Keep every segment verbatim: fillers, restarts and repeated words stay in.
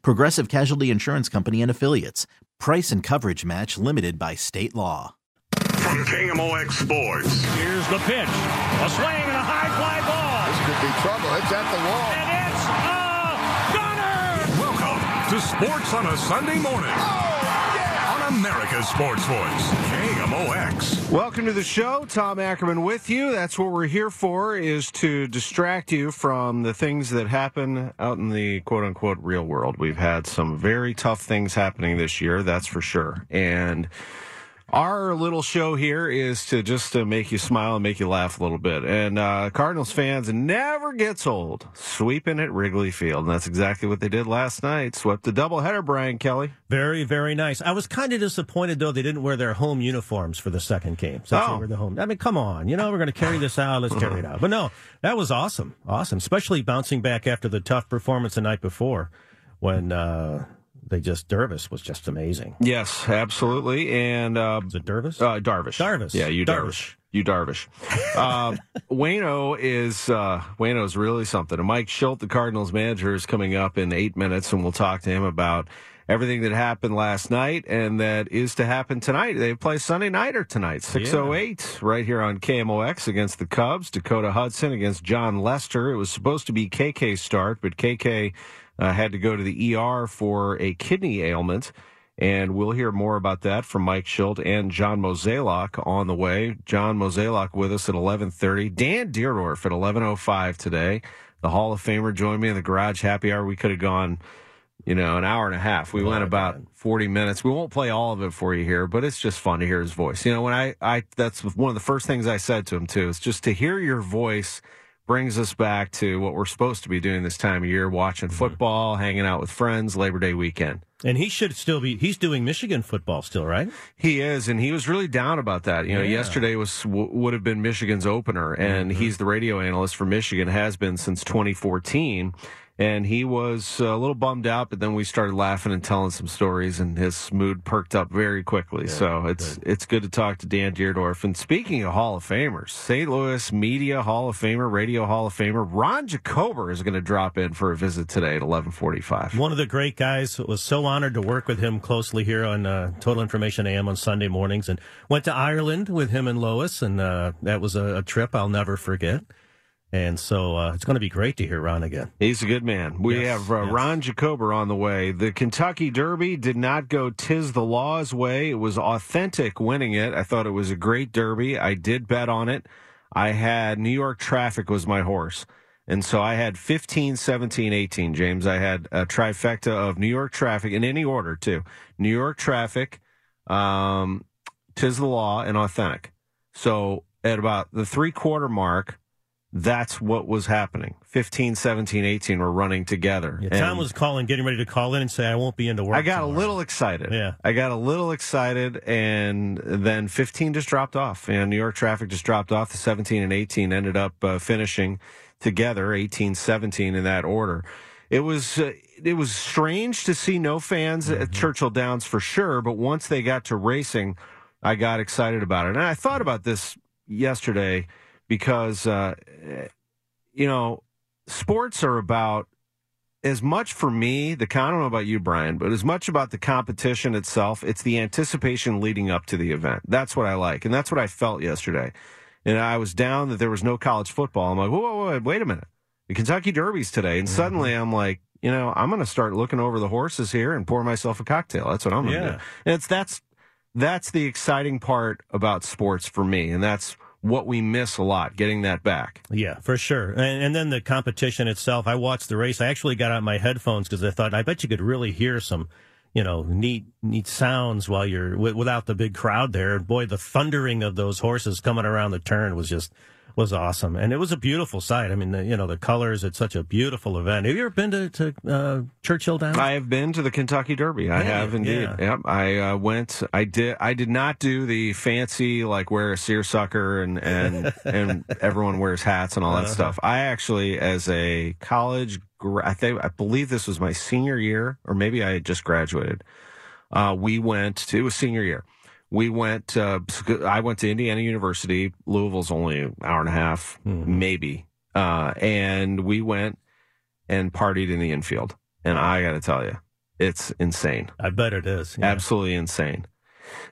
Progressive Casualty Insurance Company and Affiliates. Price and coverage match limited by state law. From K M O X Sports. Here's the pitch. A swing and a high fly ball. This could be trouble. It's at the wall. And it's a gunner! Welcome to Sports on a Sunday Morning. Oh! America's Sports Voice, K M O X. Welcome to the show. Tom Ackerman with you. That's what we're here for, is to distract you from the things that happen out in the quote-unquote real world. We've had some very tough things happening this year, that's for sure. And our little show here is to just to make you smile and make you laugh a little bit. And uh, Cardinals fans never gets old, sweeping at Wrigley Field. And that's exactly what they did last night. Swept the doubleheader, Brian Kelly. Very, very nice. I was kind of disappointed, though, they didn't wear their home uniforms for the second game. So oh. they were the home. I mean, come on. You know, we're going to carry this out. Let's carry it out. But no, that was awesome. Awesome. Especially bouncing back after the tough performance the night before when... Uh, They just, Dervis was just amazing. Yes, absolutely. And uh, is it Dervis? Uh, Darvish. Darvish. Yeah, you Darvish. Darvish. You Darvish. uh, Waino is uh, Waino's really something. And Mike Schilt, the Cardinals manager, is coming up in eight minutes, and we'll talk to him about everything that happened last night and that is to happen tonight. They play Sunday nighter tonight, six oh eight, yeah. right here on K M O X against the Cubs. Dakota Hudson against John Lester. It was supposed to be K K's start, but K K... Uh, had to go to the E R for a kidney ailment, and we'll hear more about that from Mike Schilt and John Mozeliak on the way. John Mozeliak with us at eleven thirty. Dan Dierdorf at eleven oh five today. The Hall of Famer joined me in the Garage Happy Hour. We could have gone, you know, an hour and a half. We went about forty minutes. We won't play all of it for you here, but it's just fun to hear his voice. You know, when I, I that's one of the first things I said to him, too, is just to hear your voice brings us back to what we're supposed to be doing this time of year, watching football, hanging out with friends, Labor Day weekend. And he should still be, he's doing Michigan football still, right? He is, and he was really down about that. You know, yeah. yesterday was w- would have been Michigan's opener, and mm-hmm. he's the radio analyst for Michigan, has been since twenty fourteen, and he was a little bummed out, but then we started laughing and telling some stories, and his mood perked up very quickly. Yeah, so it's good. It's good to talk to Dan Dierdorf. And speaking of Hall of Famers, Saint Louis Media Hall of Famer, Radio Hall of Famer, Ron Jacober is going to drop in for a visit today at eleven forty-five. One of the great guys. It was so honored to work with him closely here on uh, Total Information A M on Sunday mornings, and went to Ireland with him and Lois, and uh, that was a, a trip I'll never forget. And so uh, it's going to be great to hear Ron again. He's a good man. We yes, have uh, yes. Ron Jacober on the way. The Kentucky Derby did not go 'tis the law's way. It was Authentic winning it. I thought it was a great derby. I did bet on it. I had New York Traffic was my horse. And so I had fifteen, seventeen, eighteen, James. I had a trifecta of New York Traffic in any order, too. New York Traffic, um, 'Tis the Law, and Authentic. So at about the three-quarter mark, that's what was happening. fifteen, seventeen, eighteen were running together. Yeah, Tom and was calling, getting ready to call in and say, I won't be into work. I got tomorrow. a little excited. Yeah. I got a little excited, and then fifteen just dropped off. And New York Traffic just dropped off. The seventeen and eighteen ended up uh, finishing together, eighteen, seventeen in that order. It was uh, it was strange to see no fans mm-hmm. at Churchill Downs for sure, but once they got to racing, I got excited about it. And I thought about this yesterday, because, uh, you know, sports are about, as much for me, the I don't know about you, Brian, but as much about the competition itself, it's the anticipation leading up to the event. That's what I like, and that's what I felt yesterday. And I was down that there was no college football. I'm like, whoa, whoa, whoa wait a minute. The Kentucky Derby's today. And suddenly I'm like, you know, I'm going to start looking over the horses here and pour myself a cocktail. That's what I'm going to yeah. do. And it's, that's, that's the exciting part about sports for me, and that's what we miss a lot, getting that back. Yeah, for sure. And, and then the competition itself. I watched the race. I actually got out my headphones because I thought, I bet you could really hear some, you know, neat, neat sounds while you're w- without the big crowd there. Boy, the thundering of those horses coming around the turn was just was awesome. And it was a beautiful sight. I mean, the, you know, the colors, it's such a beautiful event. Have you ever been to, to uh, Churchill Downs? I have been to the Kentucky Derby. I yeah, have indeed. Yeah. Yep. I uh, went, I did, I did not do the fancy, like wear a seersucker and, and, and everyone wears hats and all that uh-huh. stuff. I actually, as a college, I think, I believe this was my senior year, or maybe I had just graduated. Uh, we went to, it was senior year. We went, uh, I went to Indiana University. Louisville's only an hour and a half, mm-hmm. maybe. Uh, and we went and partied in the infield. And I got to tell you, it's insane. I bet it is. Yeah. Absolutely insane.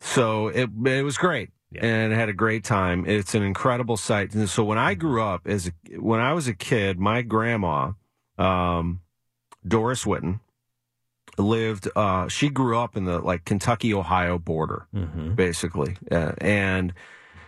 So it it was great. Yeah. And I had a great time. It's an incredible sight. And so when I grew up, as a, when I was a kid, my grandma, um, Doris Whitten, lived uh she grew up in the like Kentucky Ohio border, mm-hmm. basically, uh, and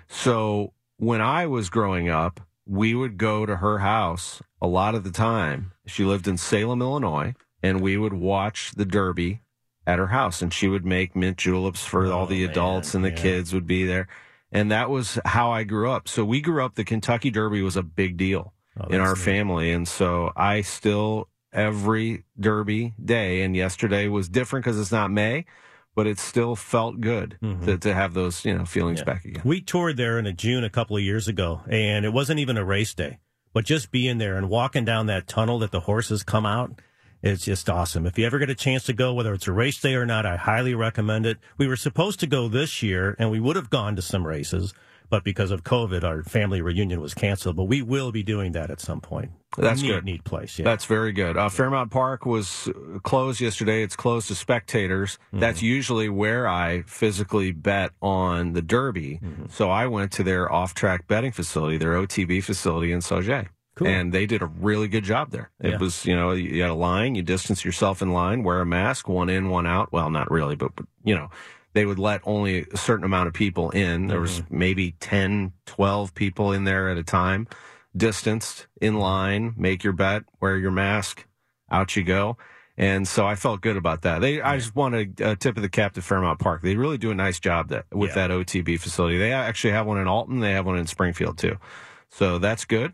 so when I was growing up, we would go to her house a lot of the time. She lived in Salem, Illinois, and we would watch the Derby at her house, and she would make mint juleps for oh, all the adults, man. And the yeah. kids would be there, and that was how I grew up. So we grew up, the Kentucky Derby was a big deal oh, in our neat. family, and so I still every Derby day, and yesterday was different because it's not May, but it still felt good mm-hmm. to, to have those, you know, feelings yeah. back again. We toured there in a June a couple of years ago, and it wasn't even a race day, but just being there and walking down that tunnel that the horses come out, it's just awesome. If you ever get a chance to go, whether it's a race day or not, I highly recommend it. We were supposed to go this year, and we would have gone to some races, but because of COVID, our family reunion was canceled. But we will be doing that at some point. That's neat, good. Neat place. Yeah. That's very good. Uh, Fairmount Park was closed yesterday. It's closed to spectators. Mm-hmm. That's usually where I physically bet on the Derby. Mm-hmm. So I went to their off-track betting facility, their O T B facility in Sauget. Cool. And they did a really good job there. It yeah. was, you know, you had a line, you distance yourself in line, wear a mask, one in, one out. Well, not really, but, but you know. They would let only a certain amount of people in. There was maybe ten, twelve people in there at a time, distanced, in line, make your bet, wear your mask, out you go. And so I felt good about that. They, I just want a uh, tip of the cap to Fairmount Park. They really do a nice job that, with yeah. that O T B facility. They actually have one in Alton. They have one in Springfield, too. So that's good.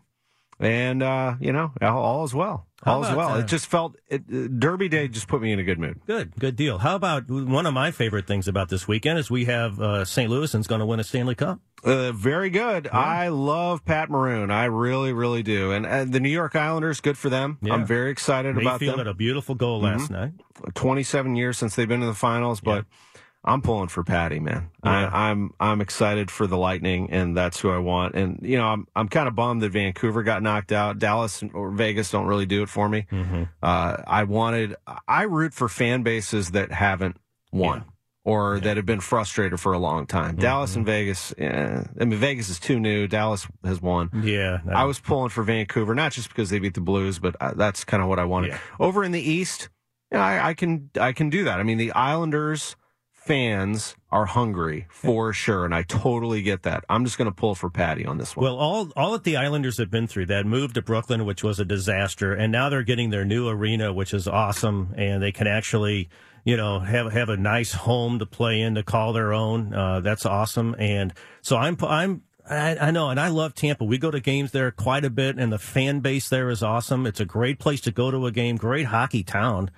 And, uh, you know, all, all is well. All is well. That? It just felt, it, Derby Day just put me in a good mood. Good, good deal. How about one of my favorite things about this weekend is we have uh, Saint Louisans going to win a Stanley Cup. Uh, very good. Yeah. I love Pat Maroon. I really, really do. And uh, the New York Islanders, good for them. Yeah. I'm very excited Mayfield about them. Mayfield had a beautiful goal mm-hmm. last night. twenty-seven years since they've been in the finals, but... Yeah. I'm pulling for Patty, man. Yeah. I, I'm I'm excited for the Lightning, and that's who I want. And you know, I'm I'm kind of bummed that Vancouver got knocked out. Dallas or Vegas don't really do it for me. Mm-hmm. Uh, I wanted I root for fan bases that haven't won yeah. or yeah. that have been frustrated for a long time. Mm-hmm. Dallas and Vegas. Eh, I mean, Vegas is too new. Dallas has won. Yeah, I was pulling for Vancouver, not just because they beat the Blues, but I, that's kind of what I wanted. Yeah. Over in the East, you know, I, I can I can do that. I mean, the Islanders. Fans are hungry for sure, and I totally get that. I'm just going to pull for Patty on this one. Well, all all that the Islanders have been through, that move to Brooklyn, which was a disaster, and now they're getting their new arena, which is awesome, and they can actually, you know, have have a nice home to play in, to call their own. Uh, that's awesome, and so I'm I'm I, I know, and I love Tampa. We go to games there quite a bit, and the fan base there is awesome. It's a great place to go to a game. Great hockey town.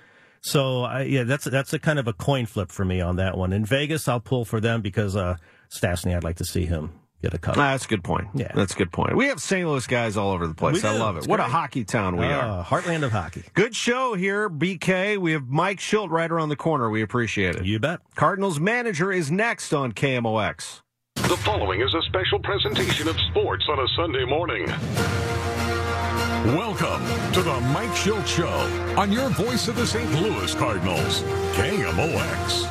So, I, yeah, that's that's a kind of a coin flip for me on that one. In Vegas, I'll pull for them because uh, Stastny, I'd like to see him get a cup. Nah, that's a good point. Yeah. That's a good point. We have Saint Louis guys all over the place. I love it. It's what great. A hockey town we uh, are. Heartland of hockey. Good show here, B K. We have Mike Schilt right around the corner. We appreciate it. You bet. Cardinals manager is next on K M O X. The following is a special presentation of sports on a Sunday morning. Welcome to the Mike Schilt Show on your voice of the Saint Louis Cardinals, K M O X.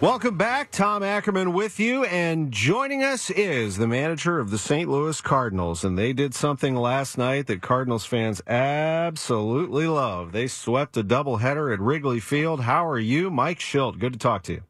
Welcome back. Tom Ackerman with you, and joining us is the manager of the Saint Louis Cardinals, and they did something last night that Cardinals fans absolutely love. They swept a doubleheader at Wrigley Field. How are you? Mike Schilt, good to talk to you.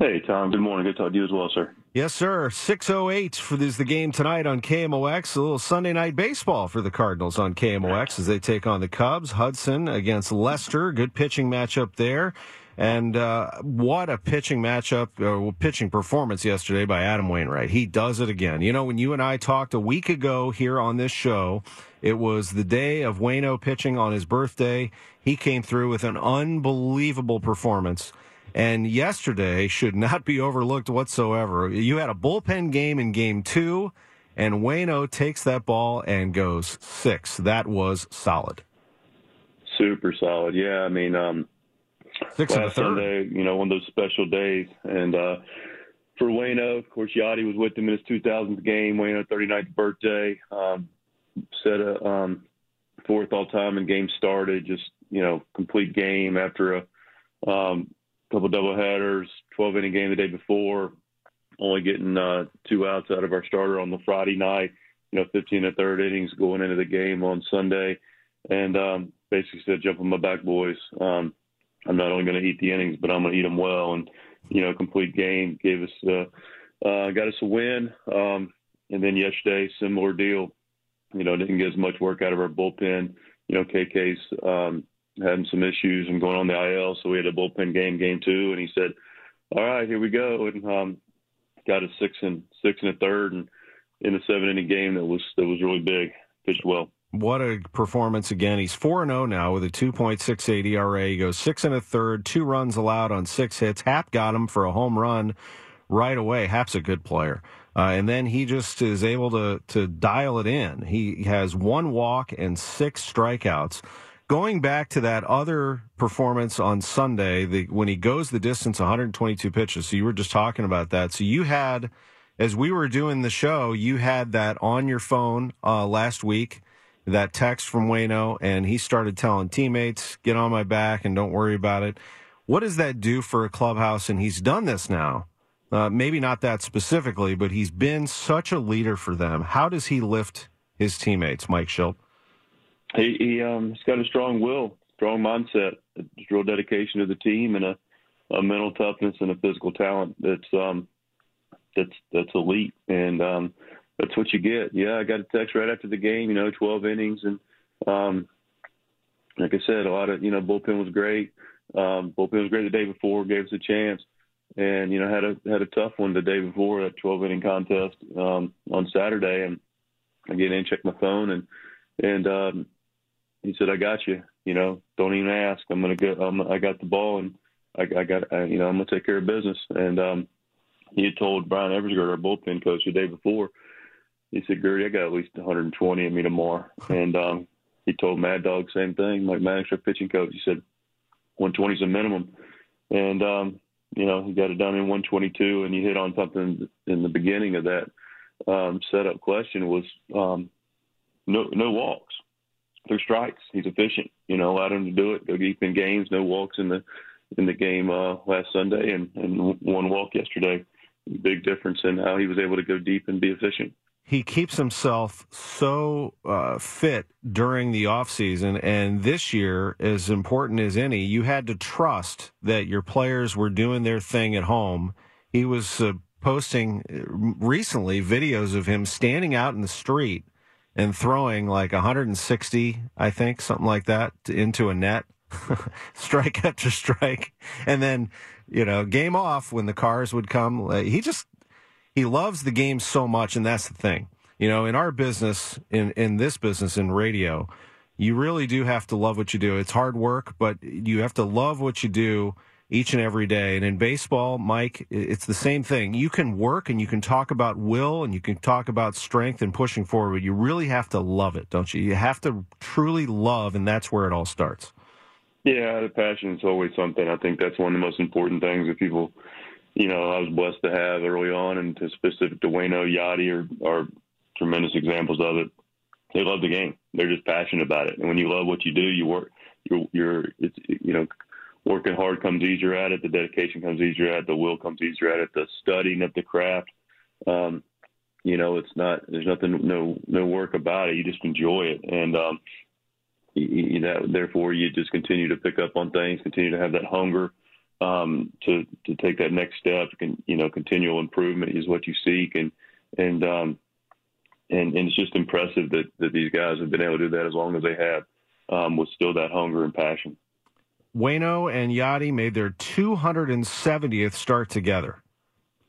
Hey, Tom. Good morning. Good to talk to you as well, sir. Yes, sir. six oh eight is the game tonight on K M O X. A little Sunday night baseball for the Cardinals on K M O X as they take on the Cubs. Hudson against Lester. Good pitching matchup there. And uh, what a pitching matchup, uh, pitching performance yesterday by Adam Wainwright. He does it again. You know, when you and I talked a week ago here on this show, it was the day of Waino pitching on his birthday. He came through with an unbelievable performance. And yesterday should not be overlooked whatsoever. You had a bullpen game in game two, and Waino takes that ball and goes six. That was solid. Super solid. Yeah, I mean, um, six last Sunday, you know, one of those special days. And uh, for Waino, of course, Yachty was with him in his two thousandth game, Waino thirty-ninth birthday, um, set a um, fourth all-time and game started, just, you know, complete game after a um, – couple doubleheaders, twelve-inning game the day before, only getting uh, two outs out of our starter on the Friday night, you know, fifteen and third innings going into the game on Sunday. And um, basically said, jump on my back, boys. Um, I'm not only going to eat the innings, but I'm going to eat them well. And, you know, complete game gave us uh, – uh, got us a win. Um, and then yesterday, similar deal. You know, didn't get as much work out of our bullpen. You know, K K's um, – having some issues and going on the I L, so we had a bullpen game, game two, and he said, all right, here we go, and um, got a six and six and a third, and in a seven-inning game that was that was really big, pitched well. What a performance again. He's four and oh now with a two point six eight E R A. He goes six and a third, two runs allowed on six hits. Happ got him for a home run right away. Happ's a good player. Uh, and then he just is able to to dial it in. He has one walk and six strikeouts. Going back to that other performance on Sunday, the, when he goes the distance, one hundred twenty-two pitches, so you were just talking about that. So you had, as we were doing the show, you had that on your phone uh, last week, that text from Waino, and he started telling teammates, get on my back and don't worry about it. What does that do for a clubhouse? And he's done this now. Uh, maybe not that specifically, but he's been such a leader for them. How does he lift his teammates, Mike Schilt? He, he, um, he's got a strong will, strong mindset, a real dedication to the team, and a, a mental toughness and a physical talent that's um, that's that's elite, and um, that's what you get. Yeah, I got a text right after the game, you know, twelve innings, and um, like I said, a lot of, you know, bullpen was great. Um, bullpen was great the day before, gave us a chance, and, you know, had a had a tough one the day before, that twelve-inning contest um, on Saturday, and I get in, check my phone, and and um, he said, "I got you. You know, don't even ask. I'm gonna go. Um, I got the ball, and I, I got. I, you know, I'm gonna take care of business." And um, he had told Brian Eversgert, our bullpen coach, the day before. He said, "Gertie, I got at least one hundred twenty in me tomorrow." And um, he told Mad Dog same thing. Mike Maddox, our pitching coach, he said, "one twenty is a minimum." And um, you know, he got it done in one twenty-two, and you hit on something in the beginning of that um, setup question was um, no no walks. Through strikes, he's efficient. You know, allowed him to do it. Go deep in games. No walks in the in the game uh, last Sunday, and, and one walk yesterday. Big difference in how he was able to go deep and be efficient. He keeps himself so uh, fit during the offseason, and this year, as important as any, you had to trust that your players were doing their thing at home. He was uh, posting recently videos of him standing out in the street and throwing like one hundred sixty, I think, something like that, into a net, strike after strike. And then, you know, game off when the cars would come. He just, he loves the game so much, and that's the thing. You know, in our business, in, in this business, in radio, you really do have to love what you do. It's hard work, but you have to love what you do each and every day. And in baseball, Mike, it's the same thing. You can work and you can talk about will and you can talk about strength and pushing forward. You really have to love it, don't you? You have to truly love, and that's where it all starts. Yeah, the passion is always something. I think that's one of the most important things that people, you know, I was blessed to have early on, and to specific to Waino, Yachty are, are tremendous examples of it. They love the game. They're just passionate about it. And when you love what you do, you work, you're, you're it's, you know, working hard comes easier at it. The dedication comes easier at it. The will comes easier at it. The studying of the craft, um, you know, it's not, there's nothing, no, no work about it. You just enjoy it. And, um, you, you know, therefore you just continue to pick up on things, continue to have that hunger, um, to, to take that next step. And, you know, continual improvement is what you seek. And, and, um, and, and it's just impressive that, that these guys have been able to do that as long as they have, um, with still that hunger and passion. Waino and Yachty made their two hundred seventieth start together.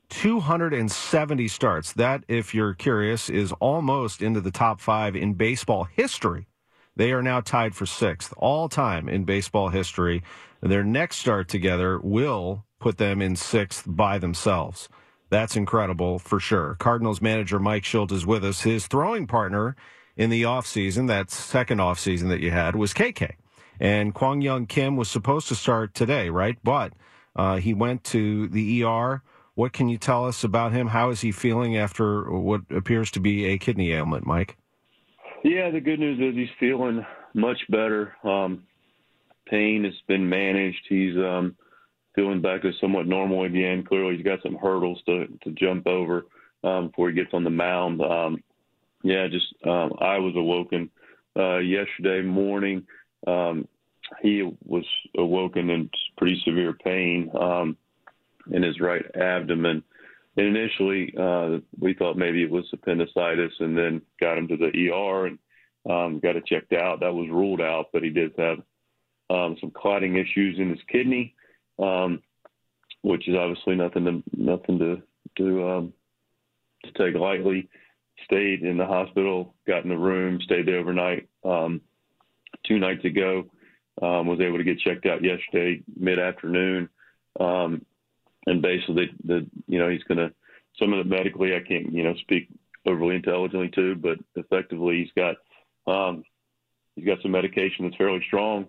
two hundred seventy starts. That, if you're curious, is almost into the top five in baseball history. They are now tied for sixth all time in baseball history. Their next start together will put them in sixth by themselves. That's incredible for sure. Cardinals manager Mike Schilt is with us. His throwing partner in the offseason, that second offseason that you had, was K K. And Kwang-Young Kim was supposed to start today, right? But uh, he went to the E R. What can you tell us about him? How is he feeling after what appears to be a kidney ailment, Mike? Yeah, the good news is he's feeling much better. Um, pain has been managed. He's um, feeling back to somewhat normal again. Clearly, he's got some hurdles to, to jump over um, before he gets on the mound. Um, yeah, just um, I was awoken uh, yesterday morning. Um, he was awoken in pretty severe pain um, in his right abdomen. And initially, uh, we thought maybe it was appendicitis, and then got him to the E R and um, got it checked out. That was ruled out, but he did have um, some clotting issues in his kidney, um, which is obviously nothing to nothing to to, um, to take lightly. Stayed in the hospital, got in the room, stayed there overnight. Um, two nights ago, um, was able to get checked out yesterday mid-afternoon. Um, and basically, the, the, you know, he's going to, some of the medically I can't, you know, speak overly intelligently to, but effectively he's got, um, he's got some medication that's fairly strong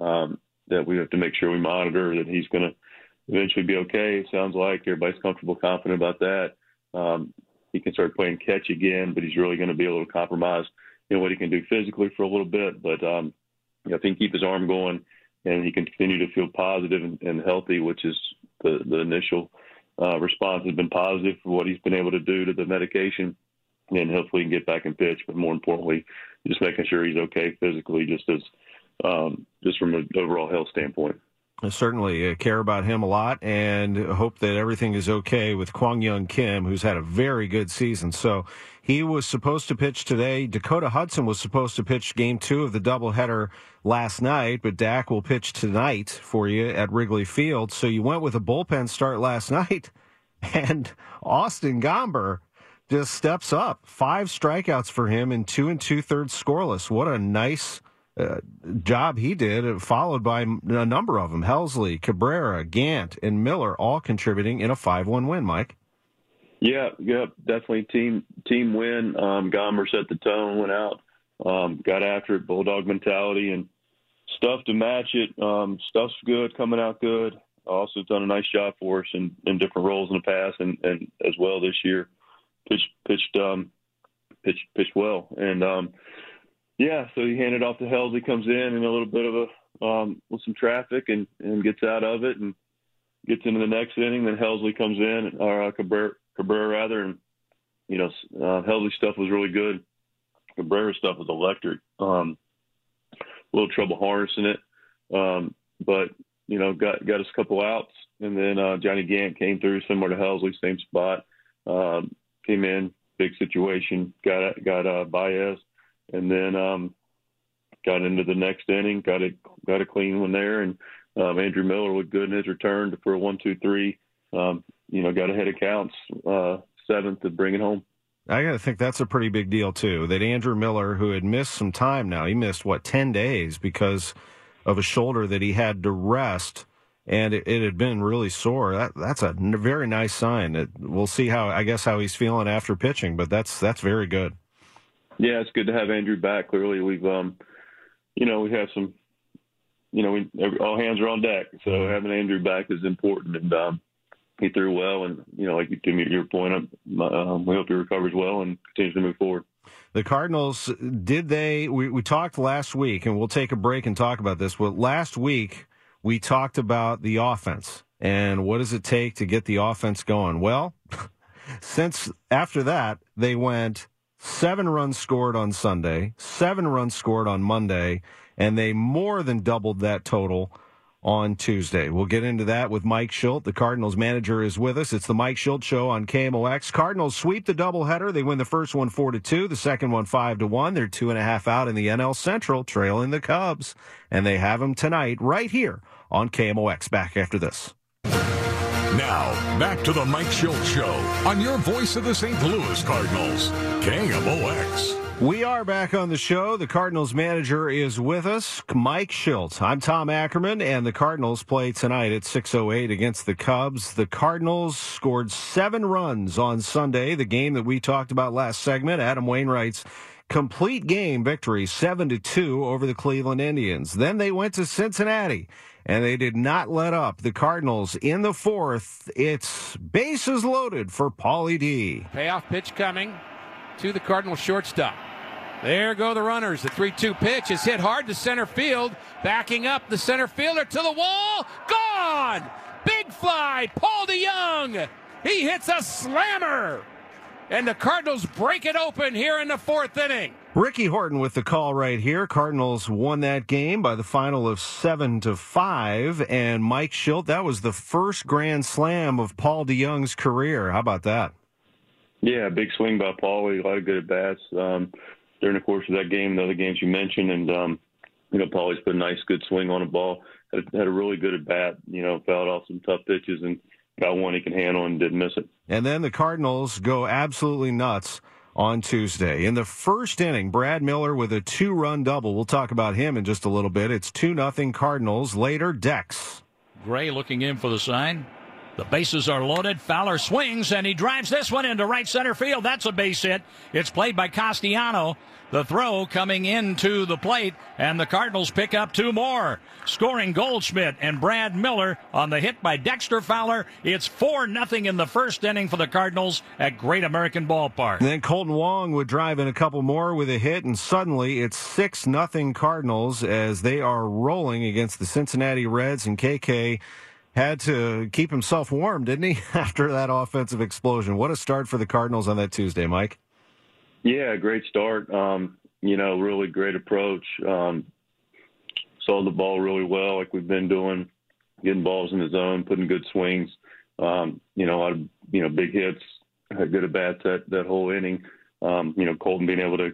um, that we have to make sure we monitor, that he's going to eventually be okay. It sounds like everybody's comfortable, confident about that. Um, he can start playing catch again, but he's really going to be a little compromised in what he can do physically for a little bit, but um, you know, if he can keep his arm going and he can continue to feel positive and, and healthy, which is the, the initial uh, response has been positive for what he's been able to do to the medication, and hopefully he can get back and pitch. But more importantly, just making sure he's okay physically, just as um, just from an overall health standpoint. I certainly uh, care about him a lot and hope that everything is okay with Kwang-Young Kim, who's had a very good season. So he was supposed to pitch today. Dakota Hudson was supposed to pitch game two of the doubleheader last night, but Dak will pitch tonight for you at Wrigley Field. So you went with a bullpen start last night, and Austin Gomber just steps up. Five strikeouts for him and two and two-thirds scoreless. What a nice Uh, job he did, followed by a number of them. Helsley, Cabrera, Gant, and Miller all contributing in a five one win, Mike. Yeah, yeah, definitely team team win. Um, Gomber set the tone, went out, um, got after it, bulldog mentality, and stuff to match it. Um, stuff's good, coming out good. Also done a nice job for us in, in different roles in the past, and, and as well this year. Pitched pitched um, pitched pitched well, and um, yeah, so he handed off to Helsley, comes in in a little bit of a um, with some traffic, and, and gets out of it and gets into the next inning. Then Helsley comes in, or uh, Cabrera, Cabrera rather, and you know uh, Helsley's stuff was really good. Cabrera's stuff was electric. Um, a little trouble harnessing it, um, but you know got got us a couple outs, and then uh, Johnny Gant came through similar to Helsley, same spot, um, came in big situation, got got uh, Baez. And then um, got into the next inning, got a, got a clean one there. And um, Andrew Miller looked good in his return for a one, two, three. Um, you know, got ahead of counts, uh, seventh to bring it home. I got to think that's a pretty big deal, too, that Andrew Miller, who had missed some time now, he missed, what, ten days because of a shoulder that he had to rest, and it, it had been really sore. That, that's a very nice sign. It, we'll see how, I guess, how he's feeling after pitching, but that's that's very good. Yeah, it's good to have Andrew back. Clearly, we've, um, you know, we have some, you know, we every, all hands are on deck. So having Andrew back is important, and um, he threw well. And you know, like you, to me, your point, um, we hope he recovers well and continues to move forward. The Cardinals, did they? We, we talked last week, and we'll take a break and talk about this. But last week we talked about the offense and what does it take to get the offense going. Well, since after that, they went seven runs scored on Sunday, seven runs scored on Monday, and they more than doubled that total on Tuesday. We'll get into that with Mike Schilt. The Cardinals manager is with us. It's the Mike Schilt Show on K M O X. Cardinals sweep the doubleheader. They win the first one four to two, the second one five to one. They're two and a half out in the N L Central, trailing the Cubs. And they have them tonight right here on K M O X. Back after this. Now, back to the Mike Schilt Show on your voice of the Saint Louis Cardinals, K M O X. We are back on the show. The Cardinals manager is with us, Mike Schilt. I'm Tom Ackerman, and the Cardinals play tonight at six oh eight against the Cubs. The Cardinals scored seven runs on Sunday, the game that we talked about last segment, Adam Wainwright's complete game victory, seven to two over the Cleveland Indians. Then they went to Cincinnati, and they did not let up. The Cardinals in the fourth. It's bases loaded for Paulie D. Payoff pitch coming to the Cardinal shortstop. There go the runners. The three two pitch is hit hard to center field. Backing up the center fielder to the wall. Gone! Big fly, Paul DeYoung. He hits a slammer. And the Cardinals break it open here in the fourth inning. Ricky Horton with the call right here. Cardinals won that game by the final of seven to five. And Mike Schilt, that was the first grand slam of Paul DeYoung's career. How about that? Yeah, big swing by Paulie. A lot of good at-bats. Um, during the course of that game and the other games you mentioned. And, um, you know, Paulie's put a nice, good swing on the ball. Had a, had a really good at bat, you know, fouled off some tough pitches and got one he can handle and didn't miss it. And then the Cardinals go absolutely nuts on Tuesday. In the first inning, Brad Miller with a two-run double. We'll talk about him in just a little bit. It's two nothing Cardinals. Later, Dex. Gray looking in for the sign. The bases are loaded. Fowler swings, and he drives this one into right center field. That's a base hit. It's played by Castellano. The throw coming into the plate, and the Cardinals pick up two more. Scoring Goldschmidt and Brad Miller on the hit by Dexter Fowler. It's four nothing in the first inning for the Cardinals at Great American Ballpark. And then Colton Wong would drive in a couple more with a hit, and suddenly it's six nothing Cardinals as they are rolling against the Cincinnati Reds, and K K had to keep himself warm, didn't he, after that offensive explosion? What a start for the Cardinals on that Tuesday, Mike. Yeah, great start. Um, you know, really great approach. Um, saw the ball really well, like we've been doing, getting balls in the zone, putting good swings. Um, you know, a lot of, you know, big hits, had good at bats that, that whole inning. Um, you know, Colton being able to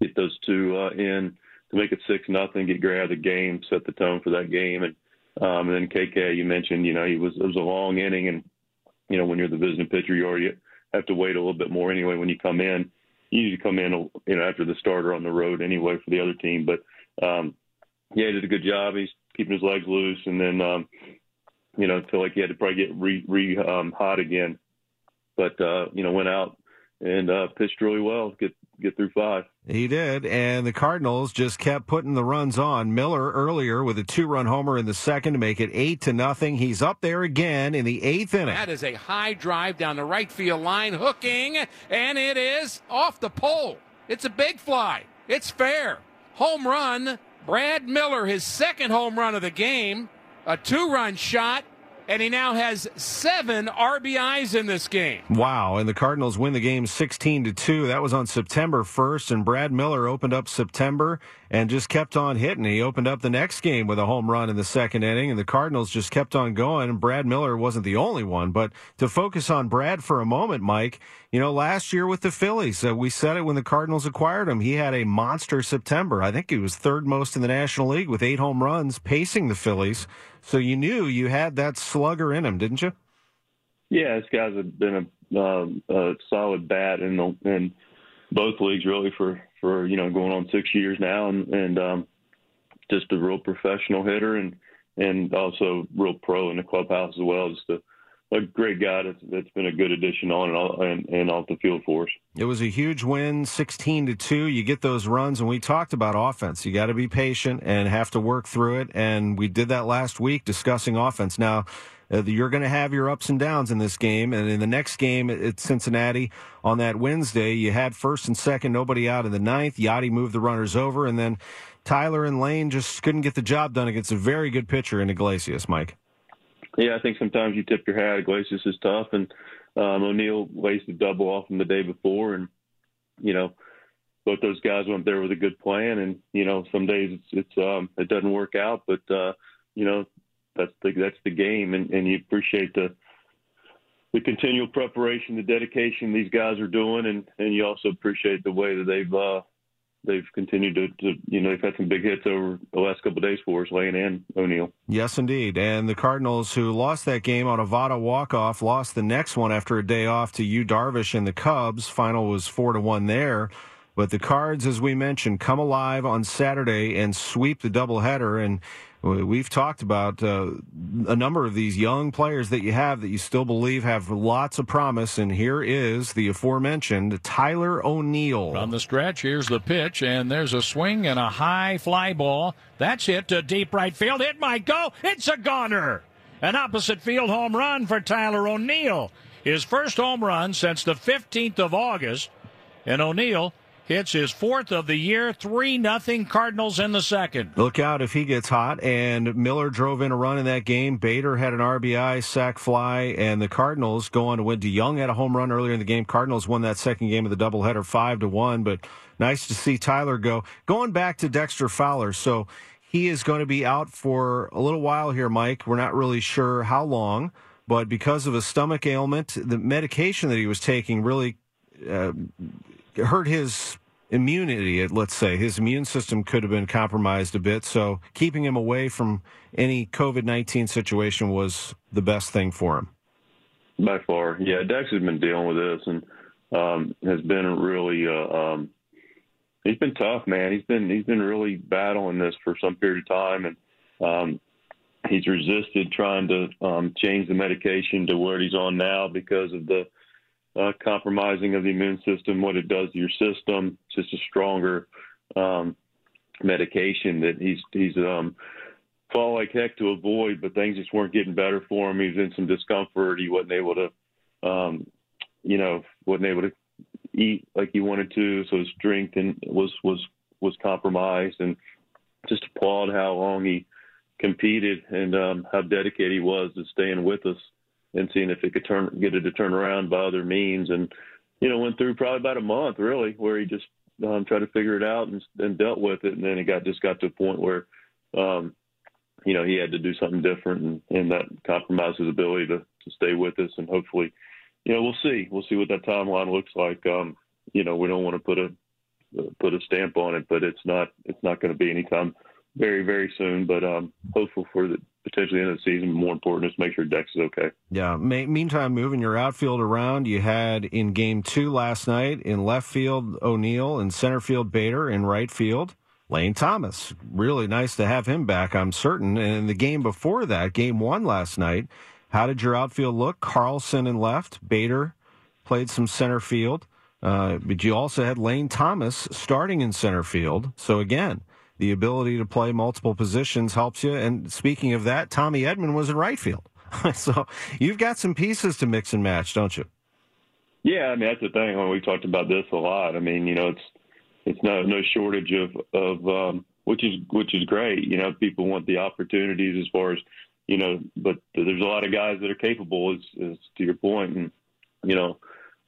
get those two uh, in to make it six nothing, get Gray out of the game, set the tone for that game, and Um, and then K K, you mentioned, you know, he was it was a long inning, and you know when you're the visiting pitcher, you already have to wait a little bit more anyway. When you come in, you usually come in, you know, after the starter on the road anyway for the other team. But um, yeah, he did a good job. He's keeping his legs loose, and then um, you know, feel like he had to probably get re, re um, hot again. But uh, you know, went out and uh, pitched really well. Get get through five. He did, and the Cardinals just kept putting the runs on. Miller earlier with a two-run homer in the second to make it eight to nothing. He's up there again in the eighth inning. That is a high drive down the right field line, hooking, and it is off the pole. It's a big fly. It's fair. Home run, Brad Miller, his second home run of the game, a two-run shot. And he now has seven R B Is in this game. Wow, and the Cardinals win the game sixteen to two. That was on September first, and Brad Miller opened up September and just kept on hitting. He opened up the next game with a home run in the second inning, and the Cardinals just kept on going, and Brad Miller wasn't the only one. But to focus on Brad for a moment, Mike, you know, last year with the Phillies, uh, we said it when the Cardinals acquired him, he had a monster September. I think he was third most in the National League with eight home runs pacing the Phillies. So you knew you had that slugger in him, didn't you? Yeah, this guy's been a, uh, a solid bat in, the, in both leagues, really, for, for you know going on six years now, and, and um, just a real professional hitter, and and also real pro in the clubhouse as well. Just a A great guy that's, that's been a good addition on and, all, and, and off the field for us. It was a huge win, sixteen to two. You get those runs, and we talked about offense. You got to be patient and have to work through it, and we did that last week discussing offense. Now, uh, you're going to have your ups and downs in this game, and in the next game at Cincinnati on that Wednesday, you had first and second, nobody out in the ninth. Yachty moved the runners over, and then Tyler and Lane just couldn't get the job done against a very good pitcher in Iglesias, Mike. Yeah, I think sometimes you tip your hat. Iglesias is tough, and um, O'Neill laced the double off him the day before, and, you know, both those guys went there with a good plan, and, you know, some days it's, it's um, it doesn't work out, but, uh, you know, that's the, that's the game, and, and you appreciate the the continual preparation, the dedication these guys are doing, and, and you also appreciate the way that they've uh, they've continued to, to, you know, they've had some big hits over the last couple of days for us, Lane and O'Neill. Yes, indeed. And the Cardinals, who lost that game on a Votto walk-off, lost the next one after a day off to Yu Darvish and the Cubs. Final was four to one there. But the Cards, as we mentioned, come alive on Saturday and sweep the doubleheader. And we've talked about uh, a number of these young players that you have that you still believe have lots of promise. And here is the aforementioned Tyler O'Neill. From the stretch, here's the pitch, and there's a swing and a high fly ball. That's hit to deep right field. It might go. It's a goner. An opposite field home run for Tyler O'Neill. His first home run since the fifteenth of August. And O'Neill hits his fourth of the year, three nothing Cardinals in the second. Look out if he gets hot, and Miller drove in a run in that game. Bader had an R B I, sack fly, and the Cardinals go on to win. DeYoung had a home run earlier in the game. Cardinals won that second game of the doubleheader five to one, but nice to see Tyler go. Going back to Dexter Fowler, so he is going to be out for a little while here, Mike. We're not really sure how long, but because of a stomach ailment, the medication that he was taking really Uh, hurt his immunity, let's say. His immune system could have been compromised a bit, so keeping him away from any COVID nineteen situation was the best thing for him. By far, yeah. Dex has been dealing with this and um, has been really uh, um, – he's been tough, man. He's been he's been really battling this for some period of time, and um, he's resisted trying to um, change the medication to what he's on now because of the – Uh, compromising of the immune system, what it does to your system. It's just a stronger um, medication that he's he's um, fought like heck to avoid, but things just weren't getting better for him. He was in some discomfort. He wasn't able to, um, you know, wasn't able to eat like he wanted to, so his strength and was, was, was compromised. And just applaud how long he competed and um, how dedicated he was to staying with us and seeing if it could turn, get it to turn around by other means. And, you know, went through probably about a month, really, where he just um, tried to figure it out and, and dealt with it. And then it got just got to a point where, um, you know, he had to do something different, and, and that compromised his ability to, to stay with us. And hopefully, you know, we'll see. We'll see what that timeline looks like. Um, you know, we don't want to put a put a stamp on it, but it's not it's not going to be anytime very, very soon. But um, hopeful for the potentially end of the season, but more important is make sure Dex is okay. Yeah. May- meantime, moving your outfield around, you had in game two last night in left field O'Neill, in center field Bader, in right field Lane Thomas. Really nice to have him back, I'm certain. And in the game before that, game one last night, how did your outfield look? Carlson in left, Bader played some center field, uh, but you also had Lane Thomas starting in center field. So again, the ability to play multiple positions helps you. And speaking of that, Tommy Edman was in right field. So you've got some pieces to mix and match, don't you? Yeah, I mean, that's the thing. When we talked about this a lot, I mean, you know, it's it's no no shortage of of um, which is which is great. You know, people want the opportunities as far as, you know, but there's a lot of guys that are capable, is, is to your point. And, you know,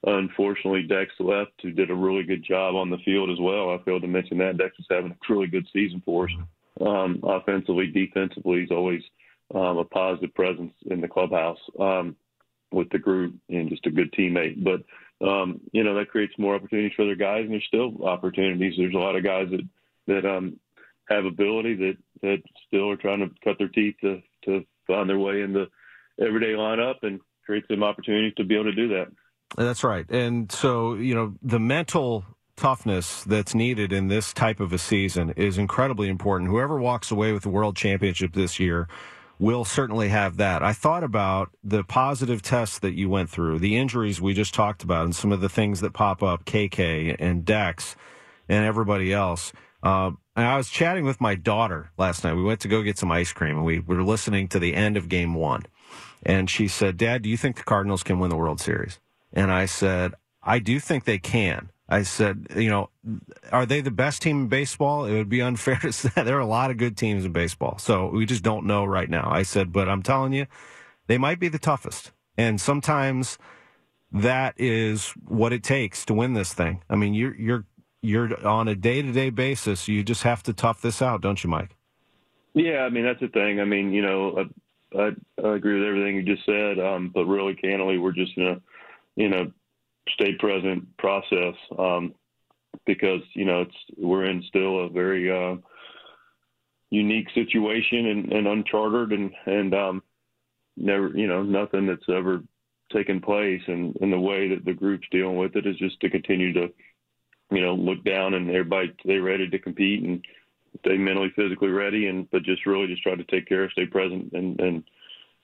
unfortunately, Dex left, who did a really good job on the field as well. I failed to mention that. Dex is having a really good season for us. Um, offensively, defensively, he's always um, a positive presence in the clubhouse um, with the group, and just a good teammate. But, um, you know, that creates more opportunities for other guys, and there's still opportunities. There's a lot of guys that, that um, have ability that, that still are trying to cut their teeth to, to find their way in the everyday lineup and create some opportunities to be able to do that. That's right. And so, you know, the mental toughness that's needed in this type of a season is incredibly important. Whoever walks away with the World Championship this year will certainly have that. I thought about the positive tests that you went through, the injuries we just talked about, and some of the things that pop up, K K and Dex and everybody else. Uh, and I was chatting with my daughter last night. We went to go get some ice cream, and we were listening to the end of game one. And she said, "Dad, do you think the Cardinals can win the World Series?" And I said, I do think they can. I said, you know, are they the best team in baseball? It would be unfair to say there are a lot of good teams in baseball. So we just don't know right now. I said, but I'm telling you, they might be the toughest. And sometimes that is what it takes to win this thing. I mean, you're, you're, you're on a day-to-day basis. You just have to tough this out, don't you, Mike? Yeah, I mean, that's the thing. I mean, you know, I, I, I agree with everything you just said. Um, but really, candidly, we're just going to, you know, stay present process, um, because, you know, it's, we're in still a very, uh, unique situation and, and uncharted and, and, um, never, you know, nothing that's ever taken place. And, and the way that the group's dealing with it is just to continue to, you know, look down and everybody, they're ready to compete and stay mentally, physically ready. And, but just really just try to take care of, stay present and, and,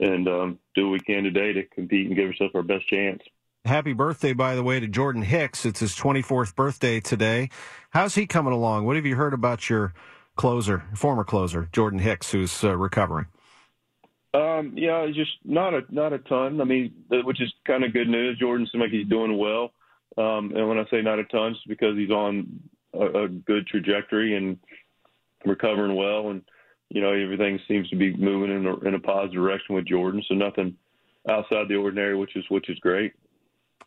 and, um, do what we can today to compete and give ourselves our best chance. Happy birthday, by the way, to Jordan Hicks. It's his twenty-fourth birthday today. How's he coming along? What have you heard about your closer, former closer, Jordan Hicks, who's uh, recovering? Um, yeah, just not a not a ton. I mean, which is kind of good news. Jordan seems like he's doing well. Um, and when I say not a ton, it's because he's on a, a good trajectory and recovering well. And, you know, everything seems to be moving in a, in a positive direction with Jordan. So nothing outside the ordinary, which is which is great.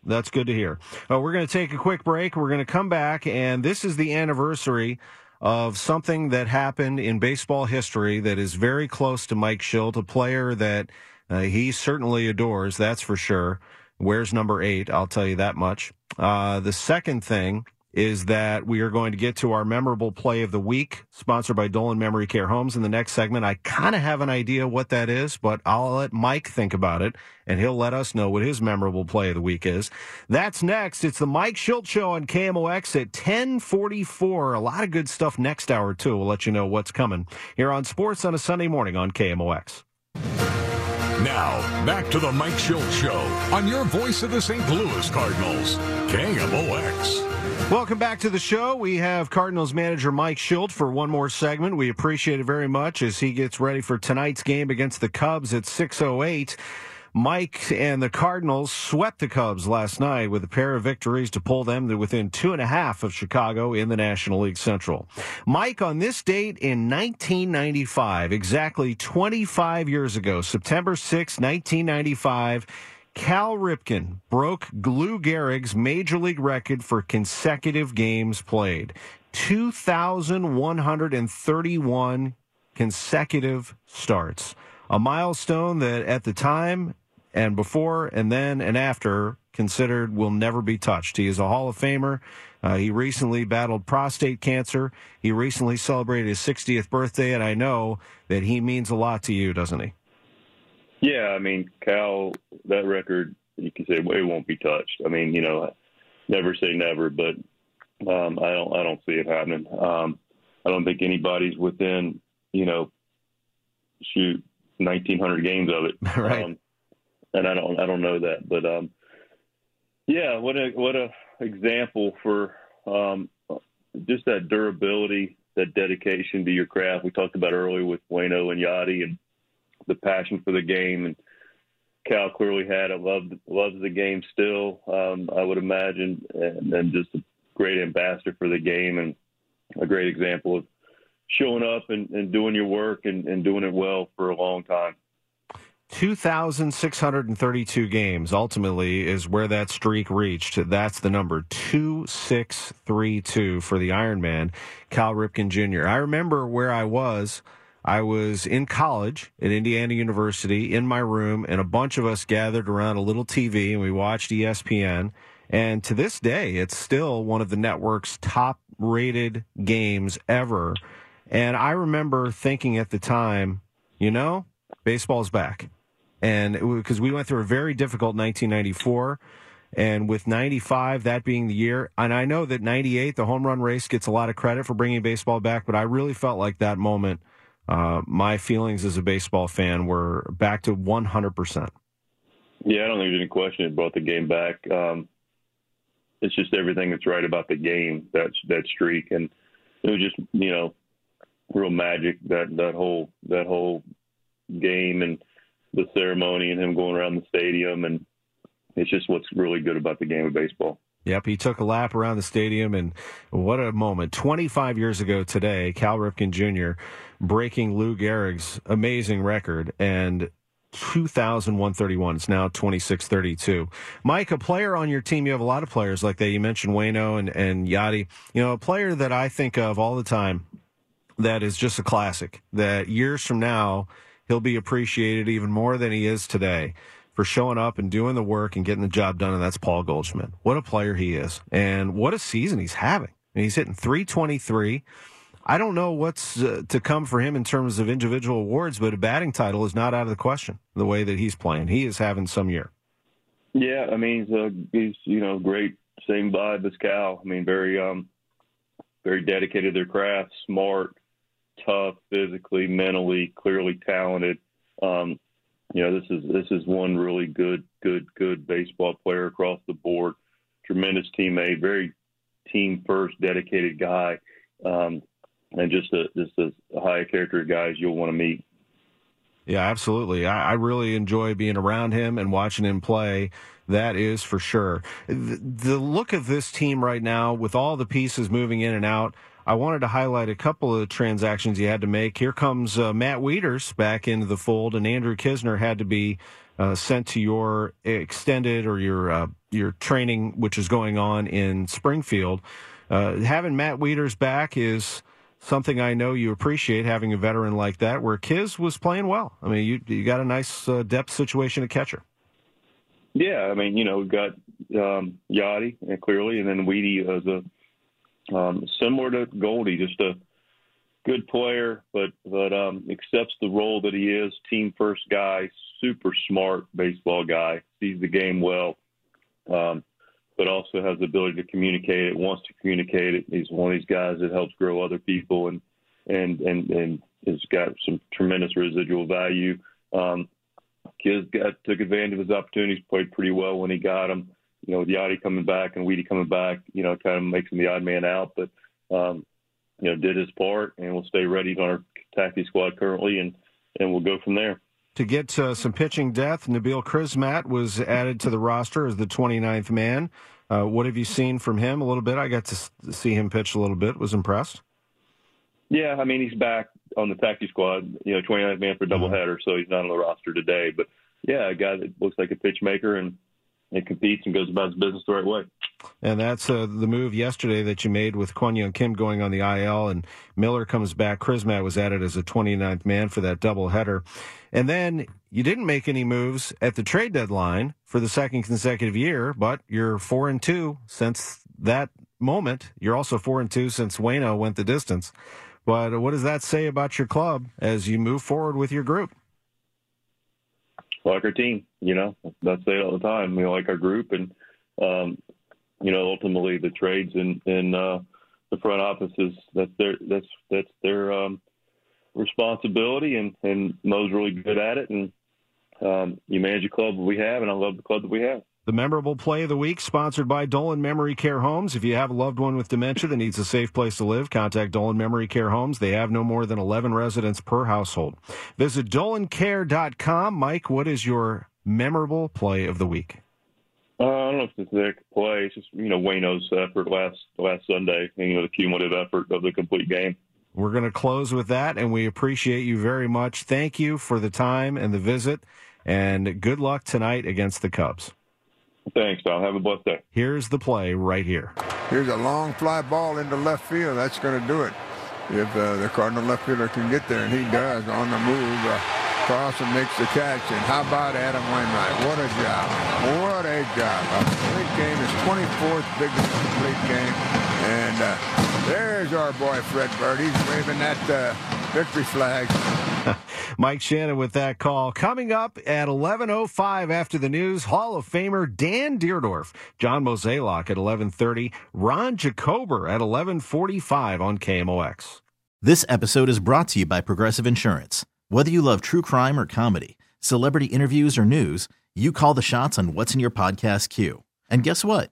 That's good to hear. Uh, we're going to take a quick break. We're going to come back, and this is the anniversary of something that happened in baseball history that is very close to Mike Schilt, a player that uh, he certainly adores, that's for sure. Wears number eight, I'll tell you that much. Uh, the second thing is that we are going to get to our memorable play of the week, sponsored by Dolan Memory Care Homes in the next segment. I kind of have an idea what that is, but I'll let Mike think about it, and he'll let us know what his memorable play of the week is. That's next. It's the Mike Schilt Show on K M O X at ten forty-four. A lot of good stuff next hour, too. We'll let you know what's coming here on Sports on a Sunday morning on K M O X. Now, back to the Mike Schilt Show on your voice of the Saint Louis Cardinals, K M O X. Welcome back to the show. We have Cardinals manager Mike Schilt for one more segment. We appreciate it very much as he gets ready for tonight's game against the Cubs at six oh eight. Mike and the Cardinals swept the Cubs last night with a pair of victories to pull them to within two and a half of Chicago in the National League Central. Mike, on this date in nineteen ninety-five, exactly twenty-five years ago, September sixth, nineteen ninety-five, Cal Ripken broke Lou Gehrig's major league record for consecutive games played. two thousand one hundred thirty-one consecutive starts. A milestone that at the time and before and then and after considered will never be touched. He is a Hall of Famer. Uh, he recently battled prostate cancer. He recently celebrated his sixtieth birthday, and I know that he means a lot to you, doesn't he? Yeah, I mean, Cal, that record, you can say, well, it won't be touched. I mean, you know, never say never, but um, I don't I don't see it happening. Um, I don't think anybody's within, you know, shoot, nineteen hundred games of it. Right. Um, and I don't I don't know that. But, um, yeah, what a what a example for um, just that durability, that dedication to your craft. We talked about earlier with Waino and Yachty and the passion for the game, and Cal clearly had it, loved, loves the game still, um, I would imagine, and, and just a great ambassador for the game and a great example of showing up and, and doing your work and, and doing it well for a long time. two thousand six hundred thirty-two games ultimately is where that streak reached. That's the number, two six three two for the Ironman, Cal Ripken Junior I remember where I was. I was in college at Indiana University in my room, and a bunch of us gathered around a little T V, and we watched E S P N. And to this day, it's still one of the network's top-rated games ever. And I remember thinking at the time, you know, baseball's back. And because we went through a very difficult nineteen ninety-four, and with ninety-five, that being the year, and I know that ninety-eight, the home run race, gets a lot of credit for bringing baseball back, but I really felt like that moment, Uh, my feelings as a baseball fan were back to one hundred percent. Yeah, I don't think there's any question it brought the game back. Um, it's just everything that's right about the game, that, that streak. And it was just, you know, real magic, that, that whole that whole game and the ceremony and him going around the stadium. And it's just what's really good about the game of baseball. Yep, he took a lap around the stadium, and what a moment. twenty-five years ago today, Cal Ripken Junior breaking Lou Gehrig's amazing record, and two thousand one hundred thirty-one. It's now twenty-six thirty-two. Mike, a player on your team, you have a lot of players like that. You mentioned Waino and, and Yachty. You know, a player that I think of all the time that is just a classic, that years from now he'll be appreciated even more than he is today for showing up and doing the work and getting the job done, and that's Paul Goldschmidt. What a player he is, and what a season he's having. And he's hitting three twenty-three. I don't know what's uh, to come for him in terms of individual awards, but a batting title is not out of the question the way that he's playing. He is having some year. Yeah, I mean, he's, uh, he's you know, great, same vibe as Cal. I mean, very, um, very dedicated to their craft, smart, tough, physically, mentally, clearly talented. Um, you know, this is this is one really good, good, good baseball player across the board. Tremendous teammate, very team first, dedicated guy, um, and just a just a high character of guys you'll want to meet. Yeah, absolutely. I, I really enjoy being around him and watching him play. That is for sure. The, the look of this team right now, with all the pieces moving in and out. I wanted to highlight a couple of transactions you had to make. Here comes uh, Matt Wieters back into the fold, and Andrew Kisner had to be uh, sent to your extended or your uh, your training, which is going on in Springfield. Uh, having Matt Wieters back is something I know you appreciate, having a veteran like that, where Kiz was playing well. I mean, you you got a nice uh, depth situation at catcher. Yeah, I mean, you know, we've got um, Yachty, and clearly, and then Weedy as a Um, similar to Goldie, just a good player, but but um, accepts the role that he is. Team first guy, super smart baseball guy, sees the game well, um, but also has the ability to communicate it. Wants to communicate it. He's one of these guys that helps grow other people, and and and and has got some tremendous residual value. Um, Kiz got took advantage of his opportunities, played pretty well when he got them. You know, with Yachty coming back and Weedy coming back, you know, kind of makes him the odd man out. But, um, you know, did his part, and we'll stay ready on our tacky squad currently, and, and we'll go from there. To get uh, some pitching depth, Nabil Krismat was added to the roster as the twenty-ninth man. Uh, what have you seen from him a little bit? I got to see him pitch a little bit. Was impressed. Yeah, I mean, he's back on the tacky squad, you know, twenty-ninth man for a doubleheader, mm-hmm. So he's not on the roster today. But, yeah, a guy that looks like a pitch maker and It competes and goes about his business the right way. And that's uh, the move yesterday that you made with Kwon Young Kim going on the I L, and Miller comes back. Krismat was added as a twenty-ninth man for that doubleheader. And then you didn't make any moves at the trade deadline for the second consecutive year, but you're four and two since that moment. You're also four and two since Waino went the distance. But what does that say about your club as you move forward with your group? Like our team, you know, that's it all the time. We like our group, and um, you know, ultimately the trades and and uh, the front offices, that's their that's that's their um, responsibility, and and Mo's really good at it, and um, you manage a club that we have, and I love the club that we have. The memorable play of the week, sponsored by Dolan Memory Care Homes. If you have a loved one with dementia that needs a safe place to live, contact Dolan Memory Care Homes. They have no more than eleven residents per household. Visit dolan care dot com. Mike, what is your memorable play of the week? Uh, I don't know if it's the play. It's just, you know, Waino's effort last last Sunday, you know, the cumulative effort of the complete game. We're going to close with that, and we appreciate you very much. Thank you for the time and the visit, and good luck tonight against the Cubs. Thanks, Tom. Have a blessed day. Here's the play right here. Here's a long fly ball into left field. That's going to do it. If uh, the Cardinal left fielder can get there, and he does on the move. Uh, Carlson makes the catch, and how about Adam Wainwright? What a job. What a job. A complete game. His twenty-fourth biggest complete game. And uh, there's our boy Fred Bird. He's waving that uh, victory flag. Mike Shannon with that call. Coming up at eleven oh five after the news, Hall of Famer Dan Dierdorf, John Mozeliak at eleven thirty, Ron Jacober at eleven forty-five on K M O X. This episode is brought to you by Progressive Insurance. Whether you love true crime or comedy, celebrity interviews or news, you call the shots on what's in your podcast queue. And guess what?